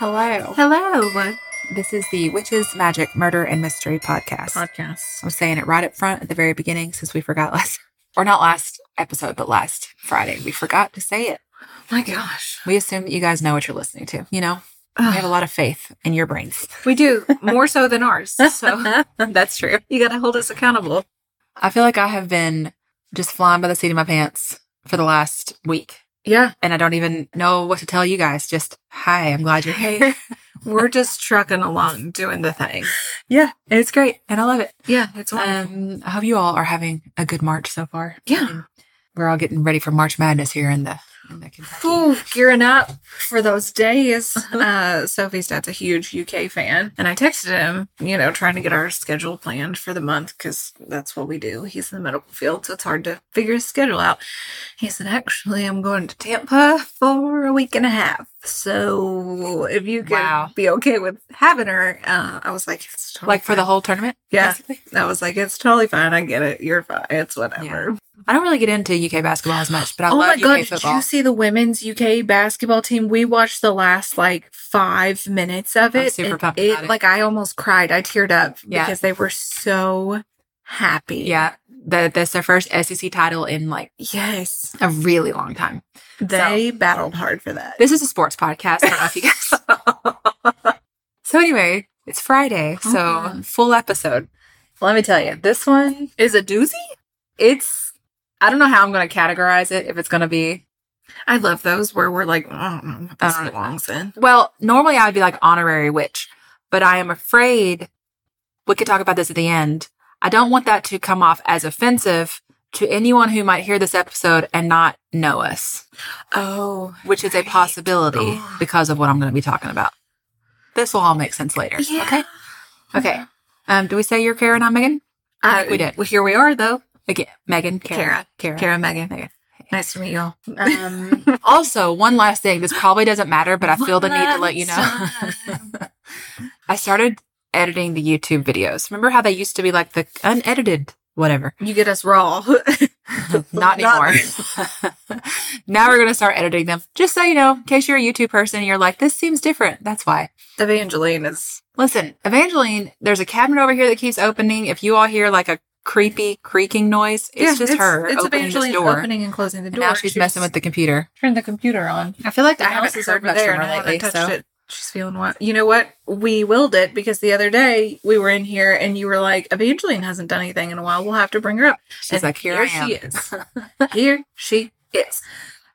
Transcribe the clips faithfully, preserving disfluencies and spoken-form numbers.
Hello. Hello. This is the Witches, Magic, Murder, and Mystery podcast. Podcast. I'm saying it right up front at the very beginning since we forgot last, or not last episode, but last Friday. We forgot to say it. Oh my gosh. We assume that you guys know what you're listening to, you know? We have a lot of faith in your brains. We do, more so than ours. So that's true. You got to hold us accountable. I feel like I have been just flying by the seat of my pants for the last week. Yeah. And I don't even know what to tell you guys. Just, hi, I'm glad you're here. We're just trucking along, doing the thing. Yeah. It's great. And I love it. Yeah. It's wonderful. Um, I hope you all are having a good March so far. Yeah. And we're all getting ready for March Madness here in the Ooh, gearing up for those days. Uh, Sophie's dad's a huge U K fan, and I texted him, you know, trying to get our schedule planned for the month because that's what we do. He's in the medical field, so it's hard to figure his schedule out. He said, actually, I'm going to Tampa for a week and a half. So if you could wow. be okay with having her, uh, I was like, it's totally like fine. For the whole tournament? Yeah. Basically. I was like, it's totally fine. I get it. You're fine. It's whatever. Yeah. I don't really get into U K basketball as much, but I oh love U K God, football. Oh my God, did you see the women's U K basketball team? We watched the last like five minutes of it. I'm super pumped it, about it. Like I almost cried. I teared up yeah. because they were so happy. Yeah. The, that's their first S E C title in like yes a really long time. They so, battled hard for that. This is a sports podcast. I don't know if you guys. So anyway, it's Friday, so uh-huh. full episode. Let me tell you, this one is a doozy. It's I don't know how I'm going to categorize it. If it's going to be, I love those where we're like, I don't know what this belongs in. Well, normally I would be like honorary witch, but I am afraid we could talk about this at the end. I don't want that to come off as offensive to anyone who might hear this episode and not know us. Oh. Which is a possibility oh. because of what I'm going to be talking about. This will all make sense later. Yeah. Okay? Okay. Um, do we say you're Kara and I'm Megan? I think uh, we did. Well, here we are, though. Again, Megan, Kara. Kara, Kara, Megan. Megan. Hey. Nice to meet you all. Um, also, one last thing. This probably doesn't matter, but I feel the need to let you know. I started editing the YouTube videos. Remember how they used to be like the unedited whatever? You get us raw. Not anymore. Now we're going to start editing them. Just so you know, in case you're a YouTube person and you're like, this seems different. That's why. Evangeline is... Listen, Evangeline, there's a cabinet over here that keeps opening. If you all hear like a creepy creaking noise, it's yeah, just it's, her it's opening the door. Opening and closing the door. And now she's, she's messing with the computer. Turn the computer on. I feel like the, the house is over there and I haven't touched so. it. She's feeling what? You know what? We willed it because the other day we were in here and you were like, Evangeline hasn't done anything in a while. We'll have to bring her up. She's and like, here, here I am. she is. Here she is.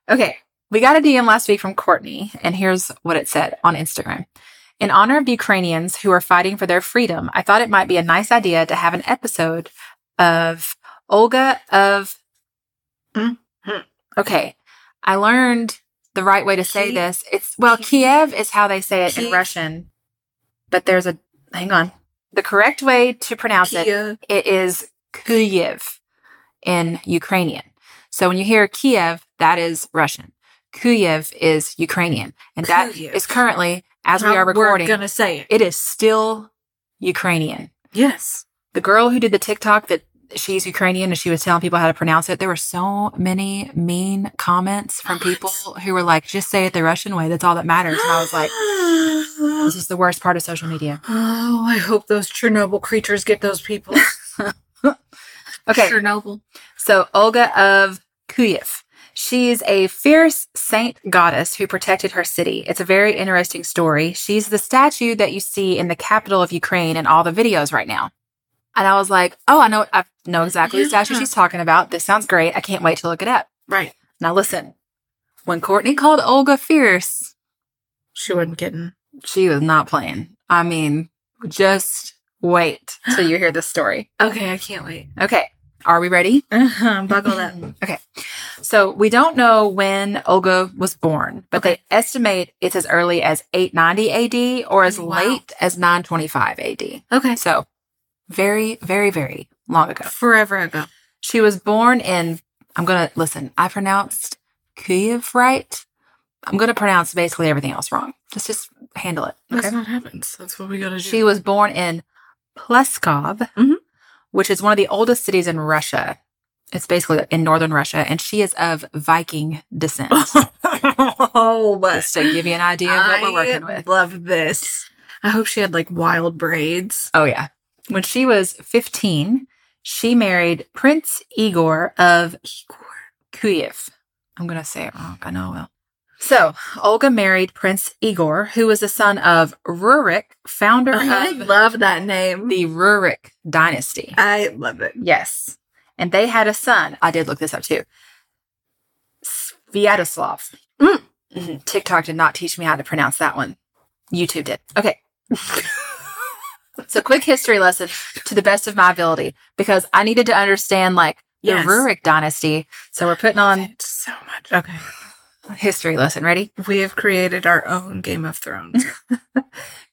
Okay. We got a D M last week from Courtney, and here's what it said on Instagram. In honor of the Ukrainians who are fighting for their freedom, I thought it might be a nice idea to have an episode of Olga of... Mm-hmm. Okay. I learned... The right way to say Kiev. this, it's, well, Kiev is how they say it Kiev. in Russian, but there's a, hang on. The correct way to pronounce Kiev. it, it is Kyiv in Ukrainian. So when you hear Kiev, that is Russian. Kyiv is Ukrainian. And that Kyiv. is currently, as how we are recording, we're gonna say it. it is still Ukrainian. Yes. The girl who did the TikTok that she's Ukrainian and she was telling people how to pronounce it. There were so many mean comments from people who were like, just say it the Russian way. That's all that matters. And I was like, this is the worst part of social media. Oh, I hope those Chernobyl creatures get those people. Okay. Chernobyl. So Olga of Kyiv. She's a fierce saint goddess who protected her city. It's a very interesting story. She's the statue that you see in the capital of Ukraine in all the videos right now. And I was like, oh, I know I know exactly the statue she's talking about. This sounds great. I can't wait to look it up. Right. Now, listen. When Courtney called Olga fierce, she wasn't kidding. She was not playing. I mean, just wait till you hear this story. Okay, I can't wait. Okay. Are we ready? Uh-huh, buckle up. Okay. So we don't know when Olga was born, but okay. they estimate it's as early as eight ninety A D or as wow. late as nine twenty-five A D Okay. So... Very, very, very long ago. Forever ago. She was born in, I'm going to, listen, I pronounced Kyiv right. I'm going to pronounce basically everything else wrong. Let's just handle it. Okay? That's what happens. That's what we got to do. She was born in Pleskov, mm-hmm. which is one of the oldest cities in Russia. It's basically in northern Russia, and she is of Viking descent. Oh, just to give you an idea of what I we're working with. I love this. I hope she had like wild braids. Oh, yeah. When she was fifteen, she married Prince Igor of Kyiv. I'm going to say it wrong. I know I will. So, Olga married Prince Igor, who was the son of Rurik, founder oh, of I love that name. The Rurik dynasty. I love it. Yes. And they had a son. I did look this up too. Sviatoslav. Mm. Mm-hmm. TikTok did not teach me how to pronounce that one. YouTube did. Okay. So, quick history lesson to the best of my ability, because I needed to understand, like, the yes. Rurik dynasty. So, we're putting on so much. Okay. History lesson. Ready? We have created our own Game of Thrones.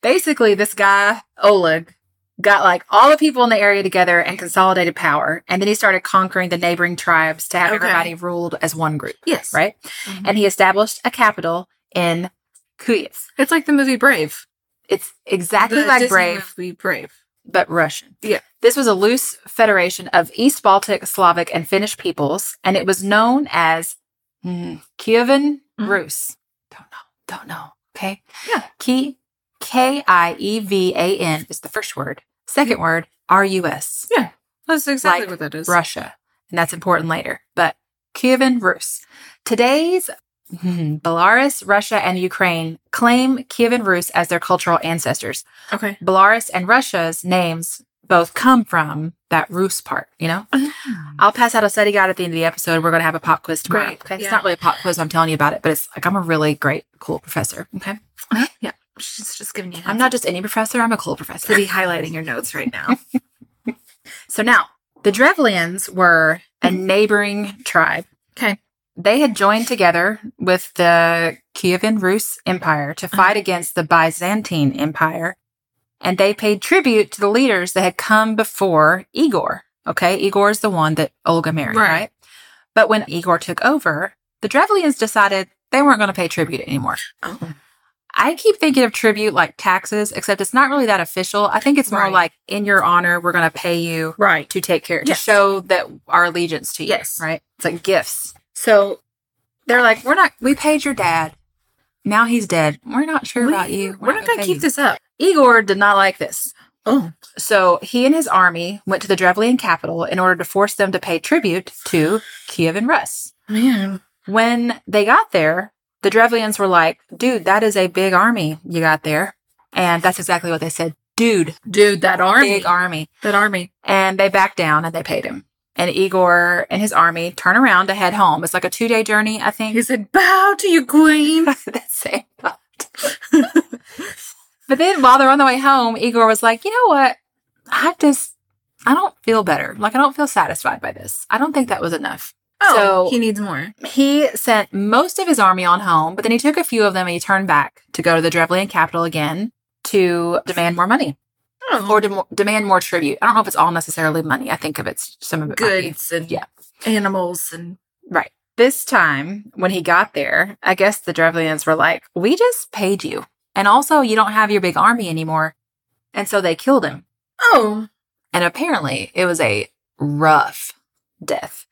Basically, this guy, Oleg, got like all the people in the area together and consolidated power. And then he started conquering the neighboring tribes to have okay. everybody ruled as one group. Yes. Right? Mm-hmm. And he established a capital in Kyiv. It's like the movie Brave. It's exactly the like Disney Brave. Movie Brave. But Russian. Yeah. This was a loose federation of East Baltic, Slavic, and Finnish peoples. And it was known as Mm. Kievan Rus. Mm. Don't know. Don't know. Okay. Yeah. K K I E V A N is the first word. Second mm. word, R U S. Yeah. That's exactly like what that is. Russia. And that's important later. But Kievan Rus. Today's mm, Belarus, Russia, and Ukraine claim Kievan Rus as their cultural ancestors. Okay. Belarus and Russia's names both come from that Rus part, you know? Mm-hmm. I'll pass out a study guide at the end of the episode. We're going to have a pop quiz tomorrow. Great. Okay. Yeah. It's not really a pop quiz. I'm telling you about it, but it's like I'm a really great, cool professor. Okay. Yeah. She's just giving you I'm not just any professor. I'm a cool professor. We'll be highlighting your notes right now. So now, the Drevlians were a neighboring tribe. Okay. They had joined together with the Kievan Rus Empire to fight against the Byzantine Empire. And they paid tribute to the leaders that had come before Igor. Okay, Igor is the one that Olga married, right? right? But when Igor took over, the Drevlians decided they weren't going to pay tribute anymore. Oh. I keep thinking of tribute like taxes, except it's not really that official. I think it's more right. like, in your honor, we're going to pay you right. to take care, yes. to show that our allegiance to you, yes. right? It's like gifts. So they're like, we're not, we paid your dad. Now he's dead. We're not sure we, about you. We're, we're not going to keep you. this up. Igor did not like this. Oh. So he and his army went to the Drevlian capital in order to force them to pay tribute to Kievan Rus. Man. When they got there, the Drevlians were like, dude, that is a big army you got there. And that's exactly what they said. Dude. Dude, that army. Big army. That army. And they backed down and they paid him. And Igor and his army turn around to head home. It's like a two-day journey, I think. He said, bow to you, queen. That's it. But then while they're on the way home, Igor was like, you know what? I just, I don't feel better. Like, I don't feel satisfied by this. I don't think that was enough. Oh, so he needs more. He sent most of his army on home, but then he took a few of them and he turned back to go to the Drevlian capital again to demand more money. Oh. Or dem- demand more tribute. I don't know if it's all necessarily money. I think of it's some of it goods and yeah. animals and right. This time when he got there, I guess the Drevlians were like, "We just paid you, and also you don't have your big army anymore," and so they killed him. Oh, and apparently it was a rough death.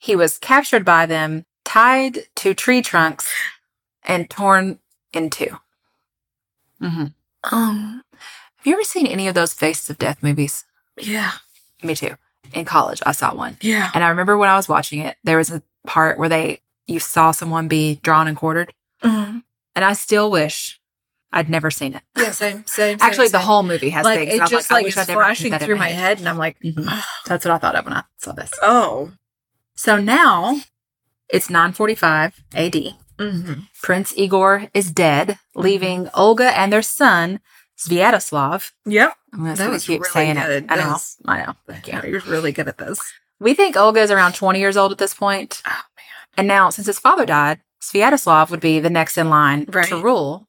He was captured by them, tied to tree trunks, and torn in two. Mm-hmm. Um. Have you ever seen any of those Faces of Death movies? Yeah. Me too. In college, I saw one. Yeah. And I remember when I was watching it, there was a part where they you saw someone be drawn and quartered. Mm-hmm. And I still wish I'd never seen it. Yeah, same, same, same Actually, same. The whole movie has like, things. It just like, like it's flashing through my head. head, and I'm like, mm-hmm. That's what I thought of when I saw this. Oh. So now, it's nine forty-five A D. Mm-hmm. Prince Igor is dead, leaving Olga and their son, Sviatoslav. Yep. I'm going to keep really saying good. it. I know. That's, I know. Thank you. You're really good at this. We think Olga is around twenty years old at this point. Oh, man. And now, since his father died, Sviatoslav would be the next in line right. to rule.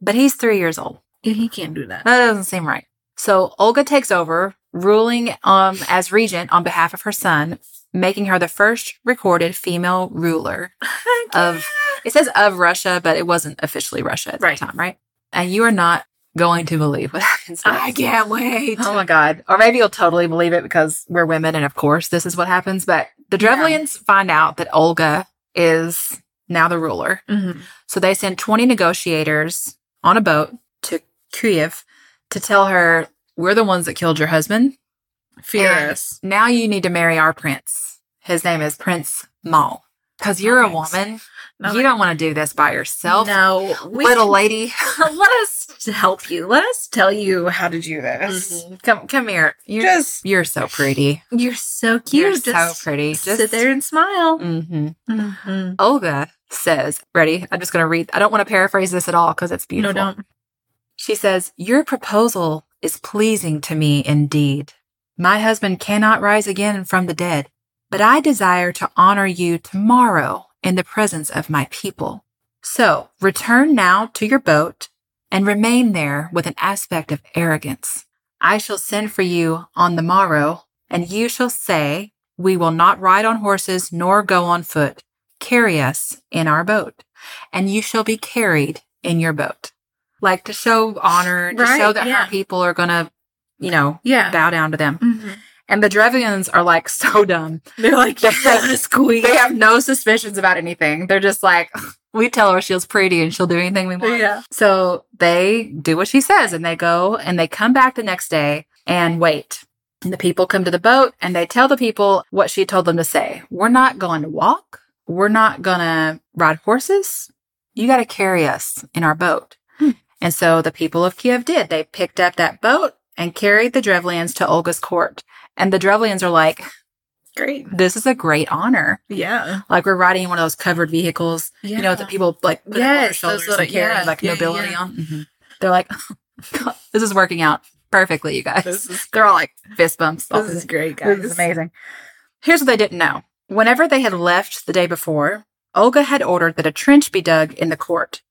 But he's three years old. He can't do that. That doesn't seem right. So, Olga takes over, ruling um, as regent on behalf of her son, making her the first recorded female ruler of, it says of Russia, but it wasn't officially Russia at right. the time, right? And you are not going to believe what happens next. I can't wait. Oh, my God. Or maybe you'll totally believe it because we're women and, of course, this is what happens. But the Drevlians yeah. find out that Olga is now the ruler. Mm-hmm. So they sent twenty negotiators on a boat to Kyiv to tell her, we're the ones that killed your husband. Furious. Now you need to marry our prince. His name is Prince Maul. Because you're a woman. No, you don't want to do this by yourself. No. We, little lady. Let us help you. Let us tell you how to do this. Mm-hmm. Come come here. You're, just, you're so pretty. You're so cute. You're just so pretty. Just sit there and smile. Mm-hmm. Mm-hmm. Olga says, ready? I'm just going to read. I don't want to paraphrase this at all because it's beautiful. No, don't. She says, your proposal is pleasing to me indeed. My husband cannot rise again from the dead. But I desire to honor you tomorrow in the presence of my people. So return now to your boat and remain there with an aspect of arrogance. I shall send for you on the morrow, and you shall say, we will not ride on horses nor go on foot. Carry us in our boat, and you shall be carried in your boat. Like to show honor, to right? show that yeah. her people are going to, you know, yeah. bow down to them. Mm-hmm. And the Drevlians are, like, so dumb. They're like, yes, queen. They have no suspicions about anything. They're just like, we tell her she's pretty and she'll do anything we want. Yeah. So they do what she says, and they go, and they come back the next day and wait. And the people come to the boat, and they tell the people what she told them to say. We're not going to walk. We're not going to ride horses. You got to carry us in our boat. Hmm. And so the people of Kyiv did. They picked up that boat and carried the Drevlians to Olga's court. And the Drevlians are like, great. This is a great honor. Yeah. Like, we're riding in one of those covered vehicles, yeah. you know, that people, like, put yes, on their shoulders little, and carry, yeah, like, yeah, nobility yeah. on. Mm-hmm. They're like, oh, this is working out perfectly, you guys. This is They're all, like, fist bumps. This is great, guys. This is amazing. Here's what they didn't know. Whenever they had left the day before, Olga had ordered that a trench be dug in the court.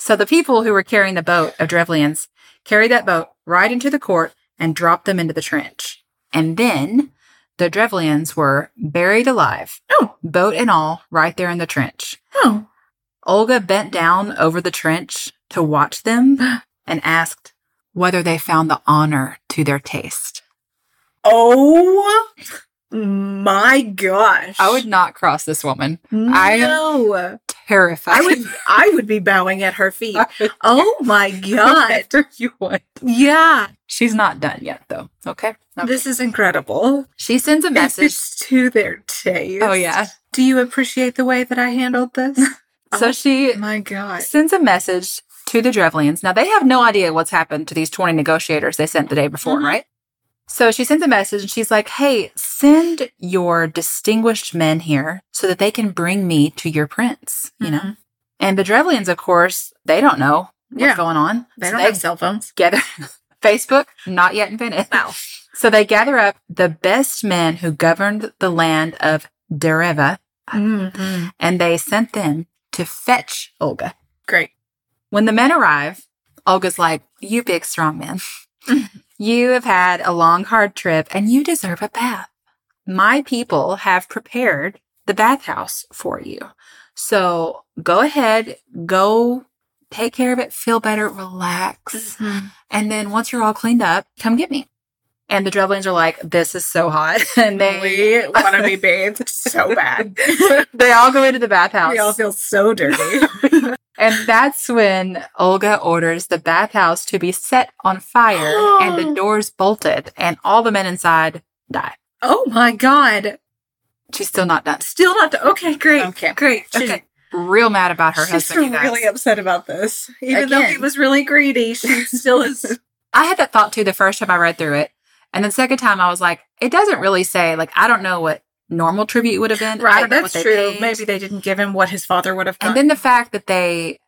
So the people who were carrying the boat of Drevlians carried that boat right into the court and dropped them into the trench. And then the Drevlians were buried alive, oh. boat and all, right there in the trench. Oh. Olga bent down over the trench to watch them and asked whether they found the honor to their taste. Oh my gosh. I would not cross this woman. No. I am terrified. I would I would be bowing at her feet. Oh my God. You would. Yeah. She's not done yet, though. Okay? okay. This is incredible. She sends a message. It's to their taste. Oh, yeah. Do you appreciate the way that I handled this? so oh, she my God. sends a message to the Drevlians. Now, they have no idea what's happened to these twenty negotiators they sent the day before, mm-hmm. right? So she sends a message, and she's like, hey, send your distinguished men here so that they can bring me to your prince, you mm-hmm. know? And the Drevlians, of course, they don't know what's yeah. going on. They so don't they have cell phones. Gather- Facebook, not yet invented. Wow. So they gather up the best men who governed the land of Dereva, mm-hmm. and they sent them to fetch Olga. Great. When the men arrive, Olga's like, you big, strong men. You have had a long, hard trip, and you deserve a bath. My people have prepared the bathhouse for you. So go ahead, go take care of it, feel better, relax. Mm-hmm. And then once you're all cleaned up, come get me. And the Drevlians are like, this is so hot. And they want to be bathed so bad. They all go into the bathhouse. They all feel so dirty. And that's when Olga orders the bathhouse to be set on fire and the doors bolted and all the men inside die. Oh, my God. She's still not done. Still not done. Okay, great. Okay, great. She's okay. real mad about her she's husband. She's really upset about this. Even Again, though he was really greedy, she still is. I had that thought, too, the first time I read through it. And the second time, I was like, it doesn't really say, like, I don't know what normal tribute would have been. Right, that's true. Paid. Maybe they didn't give him what his father would have done. And then the fact that they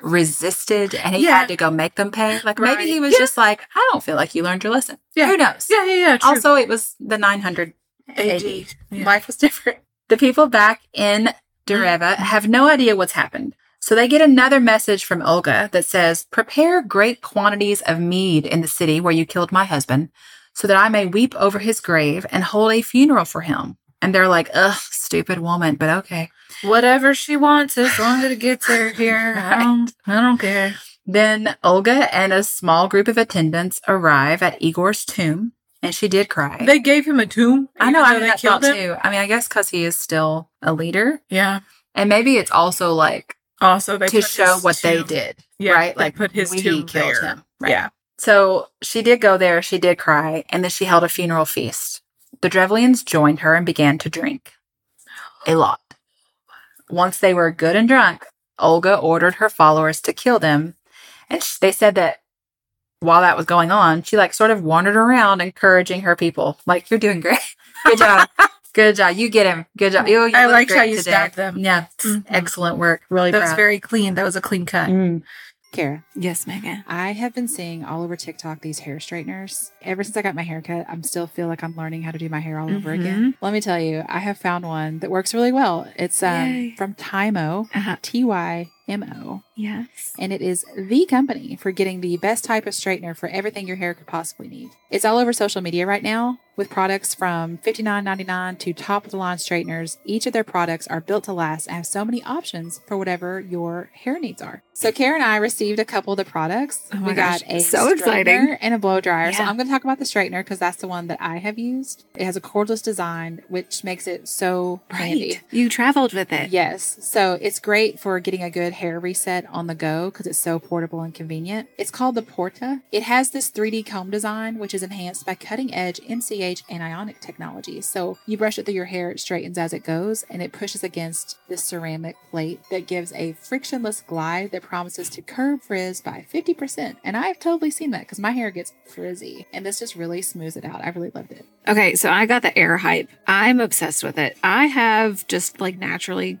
resisted and he yeah. had to go make them pay. Like, right. maybe he was yeah. just like, I don't feel like you learned your lesson. Yeah. Who knows? Yeah, yeah, yeah. True. Also, it was the nine hundred A D. Yeah. Life was different. The people back in Dereva mm-hmm. have no idea what's happened. So they get another message from Olga that says, prepare great quantities of mead in the city where you killed my husband, so that I may weep over his grave and hold a funeral for him. And they're like, ugh, stupid woman, but okay. Whatever she wants, as long as it gets her here, right. I don't, I don't care. Then Olga and a small group of attendants arrive at Igor's tomb, and she did cry. They gave him a tomb? I know, I mean, that thought him? too. I mean, I guess because he is still a leader. Yeah. And maybe it's also like also they to show what tomb. they did, yeah, right? Like put his we tomb killed there. him, right? Yeah. So she did go there. She did cry, and then she held a funeral feast. The Drevlians joined her and began to drink a lot. Once they were good and drunk, Olga ordered her followers to kill them, and she, they said that while that was going on, she like sort of wandered around encouraging her people, like, "You're doing great, good job." Good job. You get him. Good job. You, you I liked how you stabbed them. Yeah. Mm-hmm. Excellent work. Really That proud. was very clean. That was a clean cut. Mm. Kara. Yes, Megan. I have been seeing all over TikTok these hair straighteners. Ever since I got my haircut, I still feel like I'm learning how to do my hair all mm-hmm. over again. Let me tell you, I have found one that works really well. It's um, from Tymo, uh-huh. T Y M O. Yes. And it is the company for getting the best type of straightener for everything your hair could possibly need. It's all over social media right now with products from fifty-nine ninety-nine to top-of-the-line straighteners. Each of their products are built to last and have so many options for whatever your hair needs are. So Kara and I received a couple of the products. Oh my we gosh. got a so straightener exciting. and a blow dryer. Yeah. So I'm going to talk about the straightener because that's the one that I have used. It has a cordless design, which makes it so right. handy. You traveled with it. Yes. So it's great for getting a good hair reset on the go because it's so portable and convenient. It's called the Porta. It has this three D comb design, which is enhanced by cutting-edge M C H anionic technology. So you brush it through your hair, it straightens as it goes, and it pushes against this ceramic plate that gives a frictionless glide that promises to curb frizz by fifty percent. And I've totally seen that because my hair gets frizzy, and this just really smooths it out. I really loved it. Okay, so I got the Air Hype. I'm obsessed with it. I have just like naturally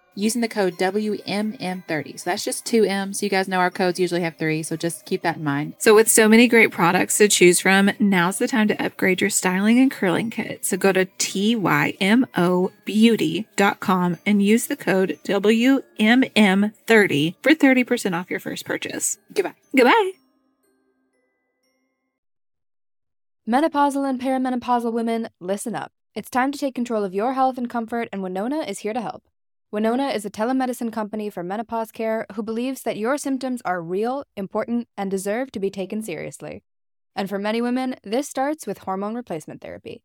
Using the code W M M thirty. So that's just two M's. So you guys know our codes usually have three. So just keep that in mind. So with so many great products to choose from, now's the time to upgrade your styling and curling kit. So go to T Y M O beauty dot com and use the code W M M thirty for thirty percent off your first purchase. Goodbye. Goodbye. Menopausal and perimenopausal women, listen up. It's time to take control of your health and comfort, and Winona is here to help. Winona is a telemedicine company for menopause care who believes that your symptoms are real, important, and deserve to be taken seriously. And for many women, this starts with hormone replacement therapy.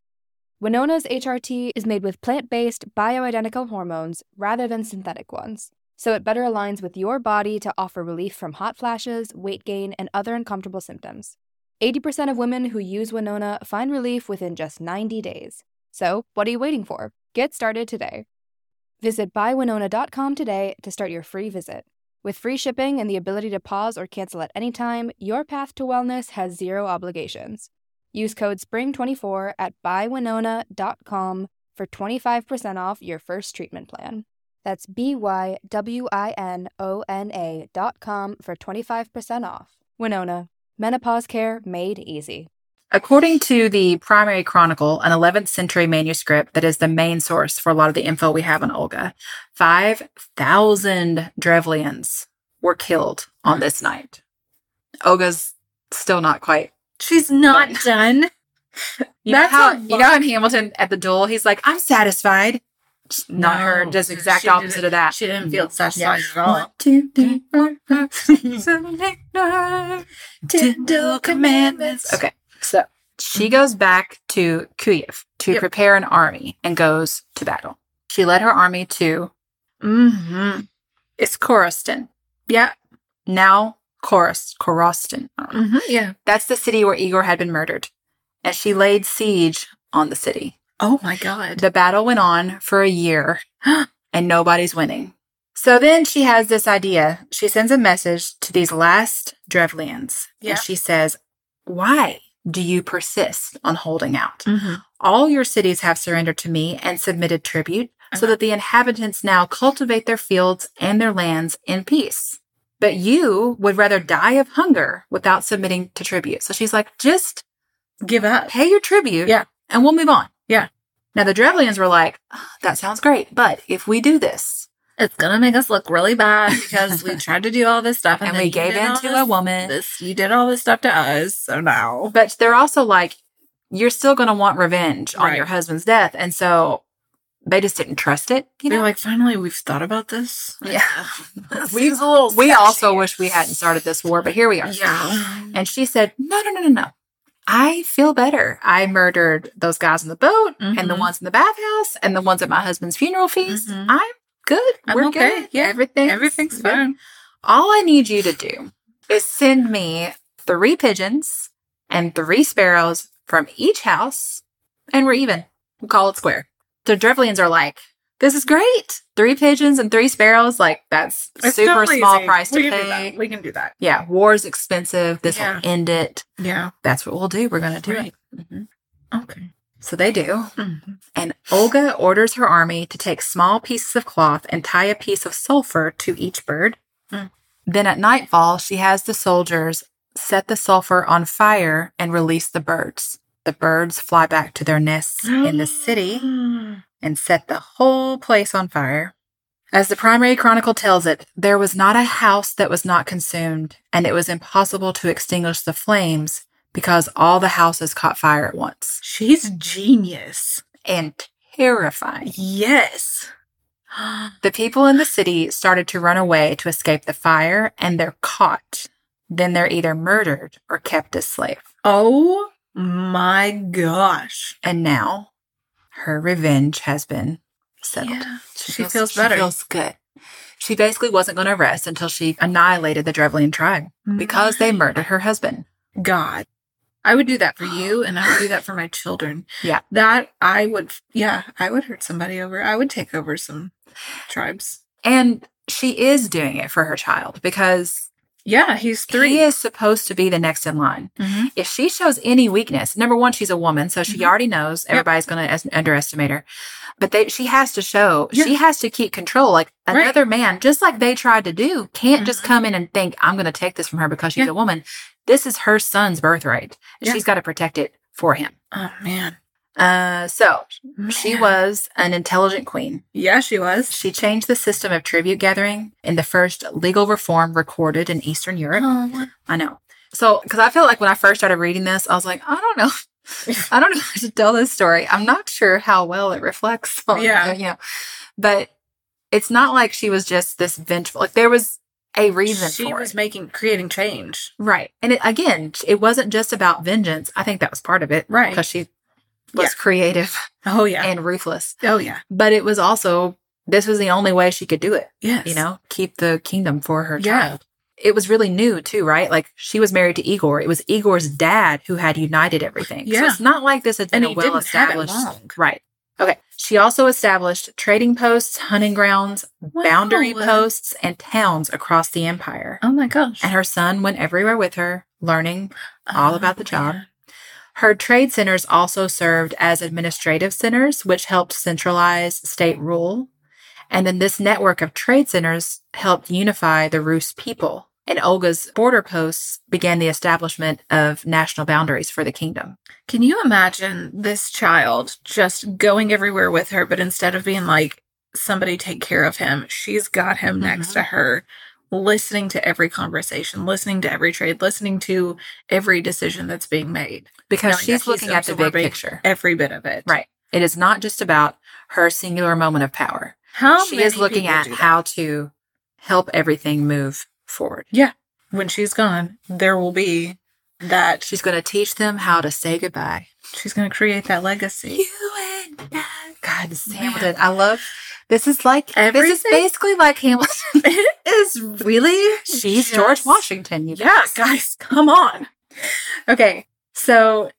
Winona's H R T is made with plant-based, bioidentical hormones rather than synthetic ones, so it better aligns with your body to offer relief from hot flashes, weight gain, and other uncomfortable symptoms. eighty percent of women who use Winona find relief within just ninety days. So, what are you waiting for? Get started today. Visit buy winona dot com today to start your free visit. With free shipping and the ability to pause or cancel at any time, your path to wellness has zero obligations. Use code spring twenty-four at buy winona dot com for twenty-five percent off your first treatment plan. That's B Y W I N O N A dot com for twenty-five percent off. Winona, menopause care made easy. According to the Primary Chronicle, an eleventh century manuscript that is the main source for a lot of the info we have on Olga, five thousand Drevlians were killed on this night. Olga's still not quite. She's not done. done. you, know how, you know how in Hamilton at the duel, he's like, I'm satisfied. Not no, her, just exact opposite of that. She didn't feel satisfied yeah. at all. One, two, three, four, five, six, seven, eight, nine, ten dual commandments. Okay. So she goes back to Kyiv to yep. prepare an army and goes to battle. She led her army to mm-hmm. it's Korosten. Yeah. Now Korost, Korosten. Mm-hmm. Yeah. That's the city where Igor had been murdered. And she laid siege on the city. Oh my God. The battle went on for a year and nobody's winning. So then she has this idea. She sends a message to these last Drevlians. Yeah. And she says, why do you persist on holding out? Mm-hmm. All your cities have surrendered to me and submitted tribute. so that the inhabitants now cultivate their fields and their lands in peace. But you would rather die of hunger without submitting to tribute. So she's like, just give up, pay your tribute, yeah, and we'll move on. Yeah. Now the Drevlians were like, oh, that sounds great, but if we do this, it's going to make us look really bad because we tried to do all this stuff. And, and we gave in to a woman. This, you did all this stuff to us, so now. But they're also like, you're still going to want revenge on right. your husband's death. And so they just didn't trust it. You know? They're like, finally, we've thought about this. Yeah. we a little we also wish we hadn't started this war, but here we are. Yeah. And she said, no, no, no, no, no. I feel better. I murdered those guys in the boat mm-hmm. and the ones in the bathhouse and the ones at my husband's funeral feast. Mm-hmm. I'm good. I'm We're okay. good. Yeah. Everything's, Everything's fine. Good. All I need you to do is send me three pigeons and three sparrows from each house, and we're even. We'll call it square. The Drevlians are like, this is great. Three pigeons and three sparrows, like, that's it's super small easy. price we to pay. We can do that. Yeah, war's expensive. This yeah. will end it. Yeah. That's what we'll do. We're going to do right. it. Mm-hmm. Okay. So they do. Mm-hmm. And Olga orders her army to take small pieces of cloth and tie a piece of sulfur to each bird. Mm. Then at nightfall, she has the soldiers set the sulfur on fire and release the birds. The birds fly back to their nests in the city and set the whole place on fire. As the primary chronicle tells it, there was not a house that was not consumed, and it was impossible to extinguish the flames because all the houses caught fire at once. She's genius. And terrifying. Yes. The people in the city started to run away to escape the fire, and they're caught. Then they're either murdered or kept as slaves. Oh my gosh. And now her revenge has been settled. Yeah, she, she feels, feels better. She feels good. She basically wasn't going to rest until she annihilated the Drevlian tribe because they murdered her husband. God. I would do that for you, and I would do that for my children. Yeah. That I would, yeah, I would hurt somebody over. I would take over some tribes. And she is doing it for her child because... yeah, he's three. He is supposed to be the next in line. Mm-hmm. If she shows any weakness, number one, she's a woman, so she mm-hmm. already knows. Everybody's yep. going to underestimate her. But they, she has to show, yeah. she has to keep control. Like another right. man, just like they tried to do, can't mm-hmm. just come in and think, I'm going to take this from her because she's yeah. a woman. This is her son's birthright. Yeah. She's got to protect it for him. Oh, man. Uh, so man. she was an intelligent queen. Yeah, she was. She changed the system of tribute gathering in the first legal reform recorded in Eastern Europe. Oh. I know. So, because I feel like when I first started reading this, I was like, I don't know. I don't know how to tell this story. I'm not sure how well it reflects on, yeah. you know, but it's not like she was just this vengeful. Like there was a reason she for it. She was making, creating change. Right. And it, again, it wasn't just about vengeance. I think that was part of it. Right. Because she was yeah. creative. Oh, yeah. And ruthless. Oh, yeah. But it was also, this was the only way she could do it. Yes. You know, keep the kingdom for her yeah. child. It was really new, too, right? Like, she was married to Igor. It was Igor's dad who had united everything. Yeah. So it's not like this had been and a well-established... Right. Okay. She also established trading posts, hunting grounds, wow. boundary posts, and towns across the empire. Oh, my gosh. And her son went everywhere with her, learning oh, all about the job. Man. Her trade centers also served as administrative centers, which helped centralize state rule. And then this network of trade centers helped unify the Rus people. And Olga's border posts began the establishment of national boundaries for the kingdom. Can you imagine this child just going everywhere with her, but instead of being like, somebody take care of him, she's got him mm-hmm. next to her, listening to every conversation, listening to every trade, listening to every decision that's being made. Because she's looking at the big picture. Every bit of it. Right. It is not just about her singular moment of power. How she is looking at how to help everything move forward. Yeah. When she's gone, there will be that. She's going to teach them how to say goodbye. She's going to create that legacy. You and I. God damn it. I love... This is like, everything. This is basically like Hamilton. It is really, she's yes. George Washington. You yeah, guys, come on. Okay, so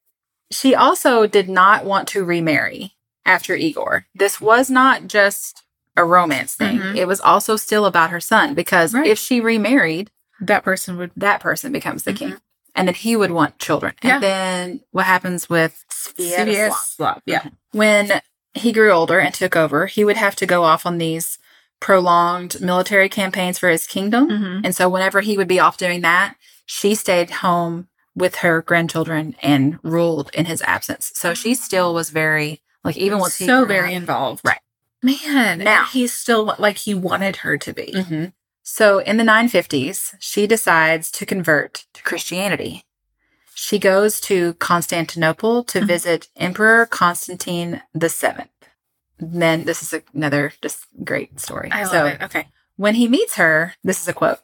she also did not want to remarry after Igor. This was not just a romance thing. Mm-hmm. It was also still about her son because right. if she remarried, that person would, that person becomes the mm-hmm. king. And then he would want children. Yeah. And then what happens with Sviatoslav? Yeah. When he grew older and took over, he would have to go off on these prolonged military campaigns for his kingdom. Mm-hmm. And so whenever he would be off doing that, she stayed home with her grandchildren and ruled in his absence. So she still was very, like, even once he so very up, involved. Right. Man, now he's still like he wanted her to be. Mm-hmm. So in the nine fifties, she decides to convert to Christianity. She goes to Constantinople to mm-hmm. visit Emperor Constantine the Seventh. Then this is another just great story. I love so, it. Okay. When he meets her, this is a quote.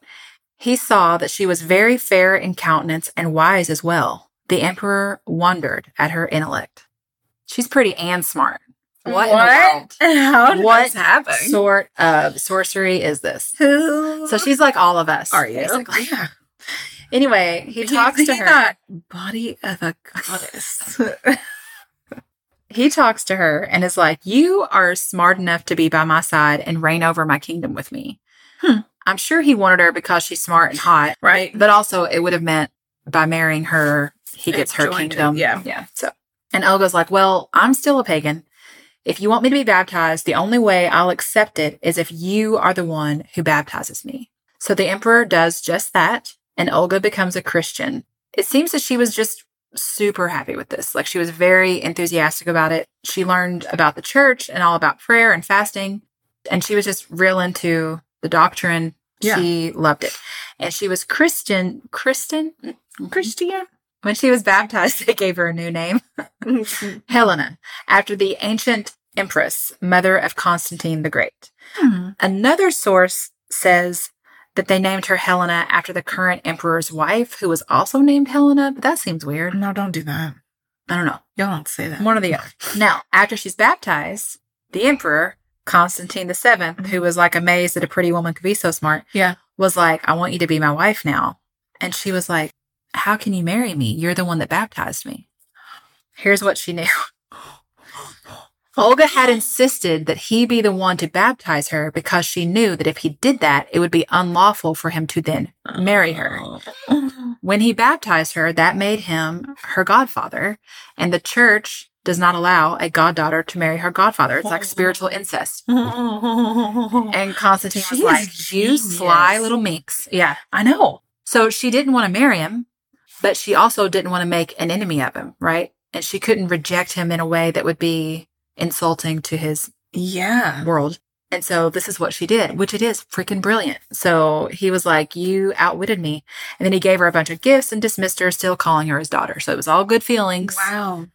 He saw that she was very fair in countenance and wise as well. The emperor wondered at her intellect. She's pretty and smart. What? What, in the world? How did what this happen? Sort of sorcery is this? Who? So she's like all of us. Are you? Basically. Yeah. Anyway, he, he talks to her. That body of a goddess. He talks to her and is like, "You are smart enough to be by my side and reign over my kingdom with me." Hmm. I'm sure he wanted her because she's smart and hot, right? But also, it would have meant by marrying her, he gets it's her kingdom. It. Yeah, yeah. So, and Olga's like, "Well, I'm still a pagan. If you want me to be baptized, the only way I'll accept it is if you are the one who baptizes me." So the emperor does just that, and Olga becomes a Christian. It seems that she was just super happy with this. Like, she was very enthusiastic about it. She learned about the church and all about prayer and fasting, and she was just real into the doctrine. Yeah. She loved it. And she was Christian. Christian? Christian? When she was baptized, they gave her a new name, Helena, after the ancient empress, mother of Constantine the Great. Hmm. Another source says that they named her Helena after the current emperor's wife, who was also named Helena, but that seems weird. No, don't do that. I don't know. Y'all don't say that. One or the other. Now, after she's baptized, the emperor, Constantine the Seventh, mm-hmm. who was like amazed that a pretty woman could be so smart, yeah. was like, "I want you to be my wife now." And she was like, "How can you marry me? You're the one that baptized me." Here's what she knew. Olga had insisted that he be the one to baptize her because she knew that if he did that, it would be unlawful for him to then marry her. When he baptized her, that made him her godfather, and the church does not allow a goddaughter to marry her godfather. It's like spiritual incest. And Constantine was like, "You sly little minx." Yeah, I know. So she didn't want to marry him, but she also didn't want to make an enemy of him, right? And she couldn't reject him in a way that would be insulting to his yeah world. And so this is what she did, which it is freaking brilliant. So he was like, "You outwitted me." And then he gave her a bunch of gifts and dismissed her, still calling her his daughter. So it was all good feelings. Wow.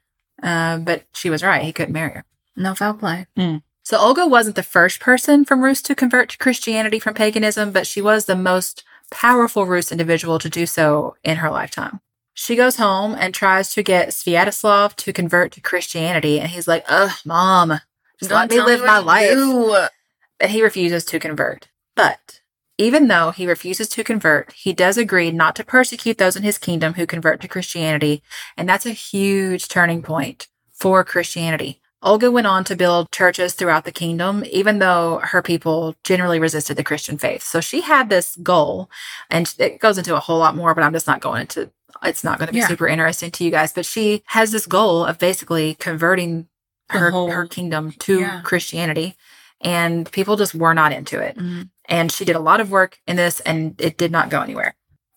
Uh, but she was right. He couldn't marry her. No foul play. Mm. So Olga wasn't the first person from Rus to convert to Christianity from paganism, but she was the most powerful Rus individual to do so in her lifetime. She goes home and tries to get Sviatoslav to convert to Christianity, and he's like, "Ugh, Mom, just let me live my life." And he refuses to convert. But even though he refuses to convert, he does agree not to persecute those in his kingdom who convert to Christianity, and that's a huge turning point for Christianity. Olga went on to build churches throughout the kingdom, even though her people generally resisted the Christian faith. So she had this goal, and it goes into a whole lot more, but I'm just not going into, it's not going to be yeah. super interesting to you guys, but she has this goal of basically converting her, whole, her kingdom to yeah. Christianity, and people just were not into it. Mm-hmm. And she did a lot of work in this, and it did not go anywhere.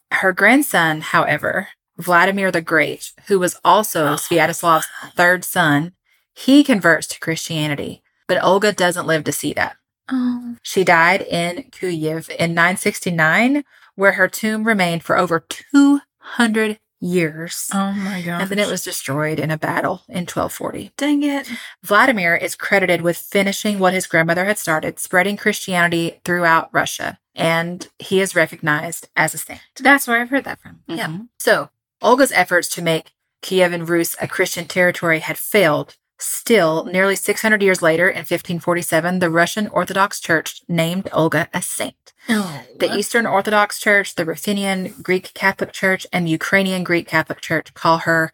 Her grandson, however, Vladimir the Great, who was also oh. Sviatoslav's third son, he converts to Christianity, but Olga doesn't live to see that. Oh. She died in Kyiv in nine sixty-nine, where her tomb remained for over two hundred years. Oh, my God. And then it was destroyed in a battle in twelve forty. Dang it. Vladimir is credited with finishing what his grandmother had started, spreading Christianity throughout Russia, and he is recognized as a saint. That's where I've heard that from. Mm-hmm. Yeah. So Olga's efforts to make Kievan Rus a Christian territory had failed. Still, nearly six hundred years later, in fifteen forty-seven, the Russian Orthodox Church named Olga a saint. Oh, the Eastern Orthodox Church, the Ruthenian Greek Catholic Church, and the Ukrainian Greek Catholic Church call her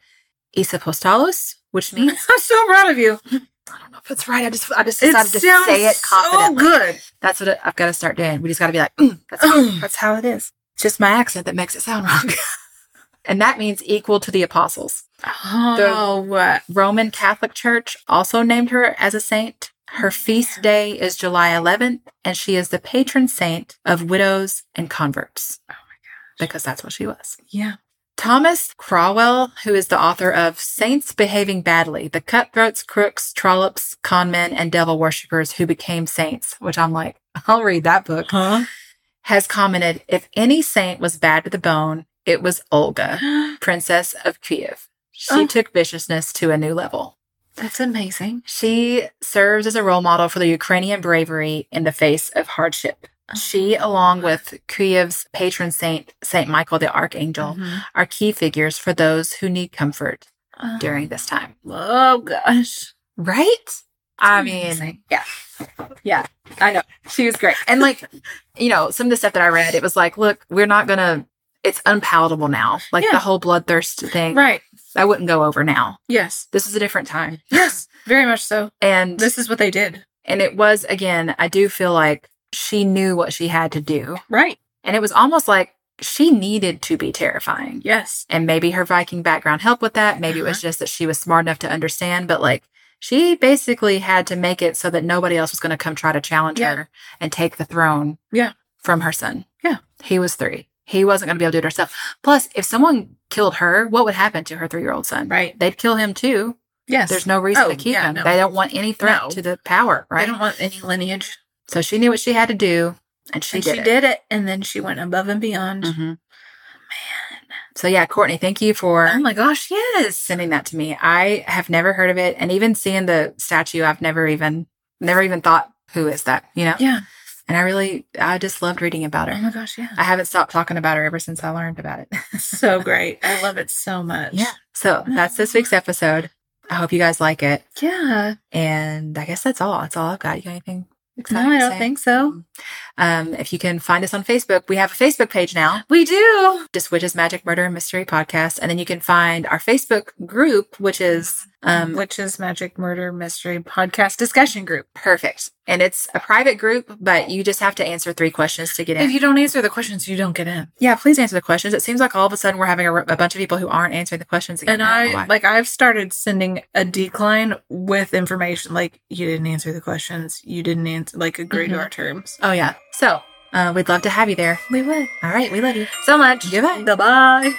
Isapostalos, which means... I'm so proud of you. I don't know if that's right. I just I just decided to say it confidently. It sounds so good. That's what I've got to start doing. We just got to be like, mm, that's, that's how it is. It's just my accent that makes it sound wrong. And that means equal to the apostles. Oh. The Roman Catholic Church also named her as a saint. Her feast day is July eleventh, and she is the patron saint of widows and converts. Oh, my gosh. Because that's what she was. Yeah. Thomas Crawell, who is the author of Saints Behaving Badly, the cutthroats, crooks, trollops, con men, and devil worshippers who became saints, which I'm like, I'll read that book, huh? has commented, if any saint was bad to the bone, it was Olga, Princess of Kyiv. She oh. took viciousness to a new level. That's amazing. She serves as a role model for the Ukrainian bravery in the face of hardship. She, along with Kyiv's patron saint, Saint Michael the Archangel, mm-hmm. are key figures for those who need comfort uh, during this time. Oh, gosh. Right? That's I amazing. mean, yeah. Yeah, I know. She was great. And, like, you know, some of the stuff that I read, it was like, look, we're not going to, it's unpalatable now. Like, yeah. the whole bloodthirst thing. Right. I wouldn't go over now. Yes. This is a different time. Yes, very much so. And this is what they did. And it was, again, I do feel like, she knew what she had to do. Right. And it was almost like she needed to be terrifying. Yes. And maybe her Viking background helped with that. Maybe uh-huh. it was just that she was smart enough to understand. But, like, she basically had to make it so that nobody else was going to come try to challenge yeah. her and take the throne yeah. from her son. Yeah. He was three. He wasn't going to be able to do it herself. Plus, if someone killed her, what would happen to her three-year-old son? Right. They'd kill him, too. Yes. There's no reason oh, to keep yeah, him. No. They don't want any threat no. to the power, right? They don't want any lineage. So she knew what she had to do, and she, and did, she it. did it. And then she went above and beyond. Mm-hmm. Man. So, yeah, Courtney, thank you for oh my gosh, yes. sending that to me. I have never heard of it. And even seeing the statue, I've never even never even thought, who is that? You know? Yeah. And I really, I just loved reading about her. Oh, my gosh, yeah. I haven't stopped talking about her ever since I learned about it. So great. I love it so much. Yeah. So that's this week's episode. I hope you guys like it. Yeah. And I guess that's all. That's all I've got. You got anything? Exciting no, I don't think so. Um, if you can find us on Facebook, we have a Facebook page now. We do. Just Witches, Magic, Murder, and Mystery Podcast. And then you can find our Facebook group, which is... Um, Witches, Magic, Murder, Mystery Podcast Discussion Group. Perfect. And it's a private group, but you just have to answer three questions to get in. If you don't answer the questions, you don't get in. Yeah, please answer the questions. It seems like all of a sudden we're having a, a bunch of people who aren't answering the questions. And I, I like, I've started sending a decline with information. Like, you didn't answer the questions. You didn't answer, like, agree mm-hmm. to our terms. Oh, yeah. So, uh, we'd love to have you there. We would. All right. We love you so much. Goodbye. Bye-bye.